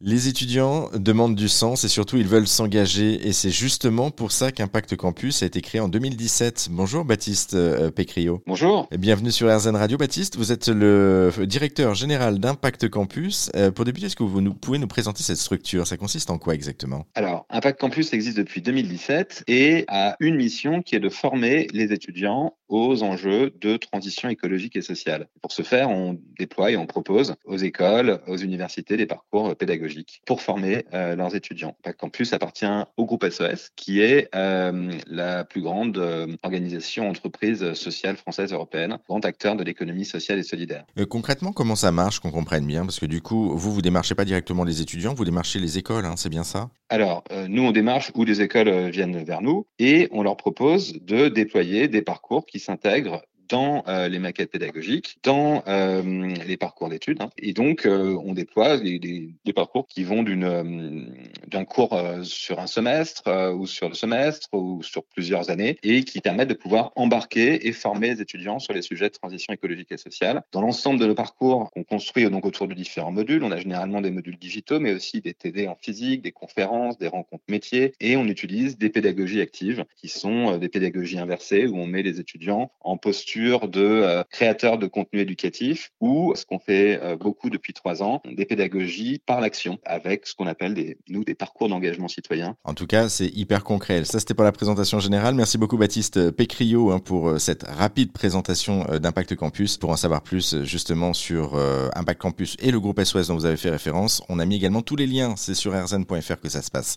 Les étudiants demandent du sens et surtout ils veulent s'engager et c'est justement pour ça qu'Impact Campus a été créé en 2017. Bonjour Baptiste Pécrio. Bonjour. Et bienvenue sur Airzén Radio Baptiste, vous êtes le directeur général d'Impact Campus. Pour débuter, est-ce que vous pouvez nous présenter cette structure ? Ça consiste en quoi exactement ? Alors, Impact Campus existe depuis 2017 et a une mission qui est de former les étudiants aux enjeux de transition écologique et sociale. Pour ce faire, on déploie et on propose aux écoles, aux universités des parcours pédagogiques pour former leurs étudiants. Impact Campus appartient au groupe SOS, qui est la plus grande organisation entreprise sociale française européenne, grand acteur de l'économie sociale et solidaire. Concrètement, comment ça marche, qu'on comprenne bien ? Parce que du coup, vous démarchez pas directement les étudiants, vous démarchez les écoles, hein, c'est bien ça ? Alors, nous, on démarche où les écoles viennent vers nous et on leur propose de déployer des parcours qui s'intègrent dans les maquettes pédagogiques, dans les parcours d'études. Hein. Et donc, on déploie des parcours qui vont d'un cours sur un semestre ou sur le semestre ou sur plusieurs années et qui permettent de pouvoir embarquer et former les étudiants sur les sujets de transition écologique et sociale. Dans l'ensemble de nos parcours, on construit donc autour de différents modules. On a généralement des modules digitaux, mais aussi des TD en physique, des conférences, des rencontres métiers. Et on utilise des pédagogies actives qui sont des pédagogies inversées où on met les étudiants en posture de créateurs de contenu éducatif ou, ce qu'on fait beaucoup depuis 3 ans, des pédagogies par l'action avec ce qu'on appelle des parcours d'engagement citoyen. En tout cas, c'est hyper concret. Ça, c'était pour la présentation générale. Merci beaucoup Baptiste Pécrio pour cette rapide présentation d'Impact Campus. Pour en savoir plus justement sur Impact Campus et le groupe SOS dont vous avez fait référence, on a mis également tous les liens. C'est sur airzén.fr que ça se passe.